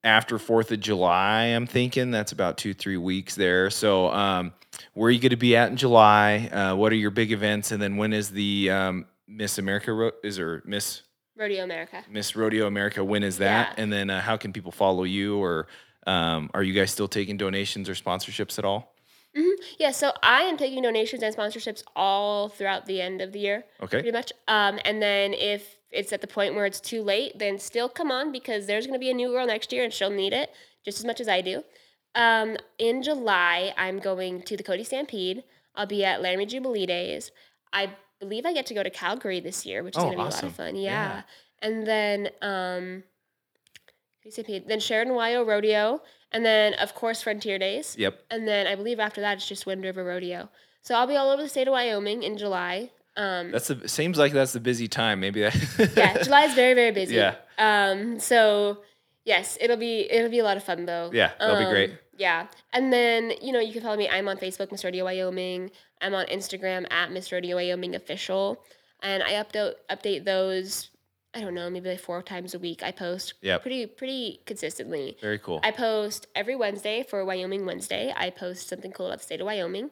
after fourth of July. I'm thinking that's about two, three weeks there. So um, where are you going to be at in July? Uh, what are your big events? And then when is the um, Miss America ro- is there Miss Rodeo America. Miss Rodeo America, when is that? Yeah. And then uh, how can people follow you? Or um, are you guys still taking donations or sponsorships at all? Mm-hmm. Yeah, so I am taking donations and sponsorships all throughout the end of the year. Okay. Pretty much. Um, and then if it's at the point where it's too late, then still come on because there's going to be a new girl next year and she'll need it just as much as I do. Um, in July, I'm going to the Cody Stampede. I'll be at Laramie Jubilee Days. I I believe I get to go to Calgary this year, which is oh, going to be awesome. A lot of fun. Yeah. yeah. And then um, then Sheridan Wyo Rodeo. And then, of course, Frontier Days. Yep. And then I believe after that, it's just Wind River Rodeo. So I'll be all over the state of Wyoming in July. Um, that's the, seems like that's the busy time. Maybe that. yeah, July is very, very busy. Yeah. Um, so, yes, it'll be it'll be a lot of fun, though. Yeah, that'll um, be great. Yeah. And then, you know, you can follow me. I'm on Facebook, Miss Rodeo Wyoming. I'm on Instagram at Miss Rodeo Wyoming Official. And I update update those, I don't know, maybe like four times a week. I post yep. pretty pretty consistently. Very cool. I post every Wednesday for Wyoming Wednesday. I post something cool about the state of Wyoming.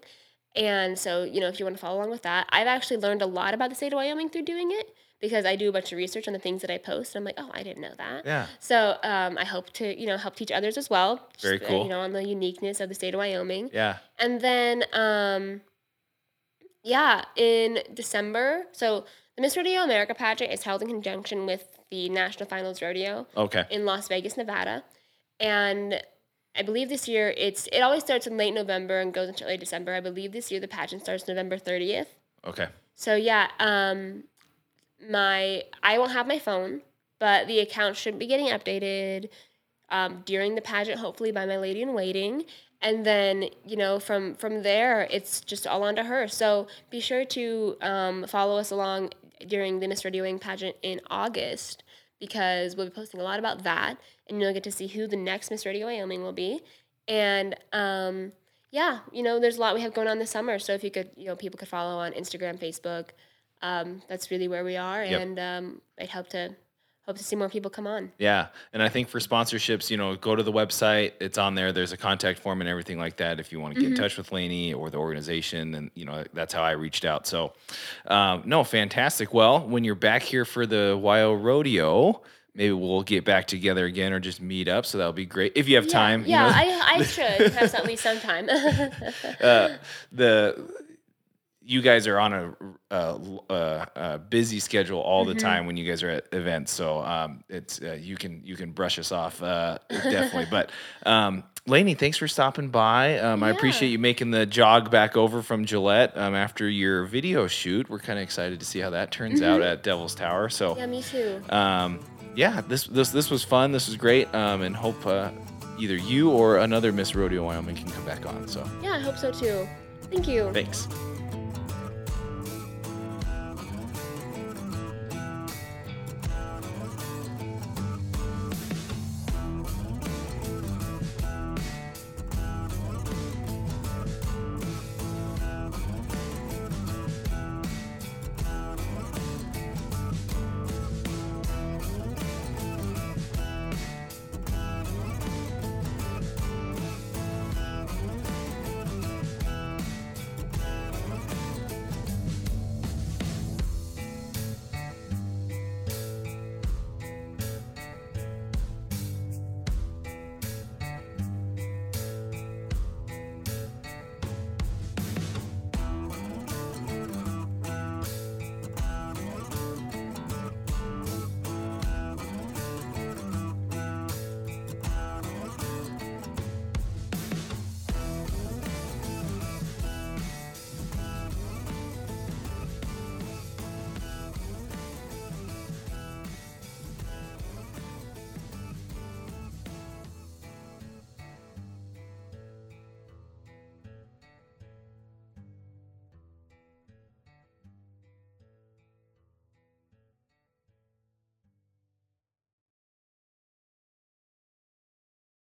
And so, you know, if you want to follow along with that, I've actually learned a lot about the state of Wyoming through doing it because I do a bunch of research on the things that I post. And I'm like, oh, I didn't know that. Yeah. So um, I hope to, you know, help teach others as well. Just, very cool. You know, on the uniqueness of the state of Wyoming. Yeah. And then... Um, Yeah, in December. So the Miss Rodeo America pageant is held in conjunction with the National Finals Rodeo okay. in Las Vegas, Nevada. And I believe this year it's it always starts in late November and goes into early December. I believe this year the pageant starts November thirtieth. Okay. So yeah, um, my I won't have my phone, but the account should be getting updated um, during the pageant, hopefully by my lady in waiting. And then, you know, from, from there, it's just all on to her. So be sure to um, follow us along during the Miss Rodeo Wing pageant in August because we'll be posting a lot about that. And you'll get to see who the next Miss Rodeo Wyoming will be. And, um, yeah, you know, there's a lot we have going on this summer. So if you could, you know, people could follow on Instagram, Facebook. Um, that's really where we are. Yep. And um, I'd hope to... Hope to see more people come on. Yeah. And I think for sponsorships, you know, go to the website. It's on there. There's a contact form and everything like that if you want to get mm-hmm. in touch with Lainey or the organization. And, you know, that's how I reached out. So, um, no, fantastic. Well, when you're back here for the Wyo Rodeo, maybe we'll get back together again or just meet up. So that'll be great. If you have yeah, time. Yeah, you know? I, I should have at least some time. uh, the... you guys are on a, a, a, a busy schedule all mm-hmm. the time when you guys are at events. So um, it's uh, you can you can brush us off uh, definitely. But um, Lainey, thanks for stopping by. Um, yeah. I appreciate you making the jog back over from Gillette um, after your video shoot. We're kind of excited to see how that turns mm-hmm. out at Devil's Tower. So yeah, me too. Um, yeah, this this this was fun. This was great, um, and hope uh, either you or another Miss Rodeo Wyoming can come back on. So yeah, I hope so too. Thank you. Thanks.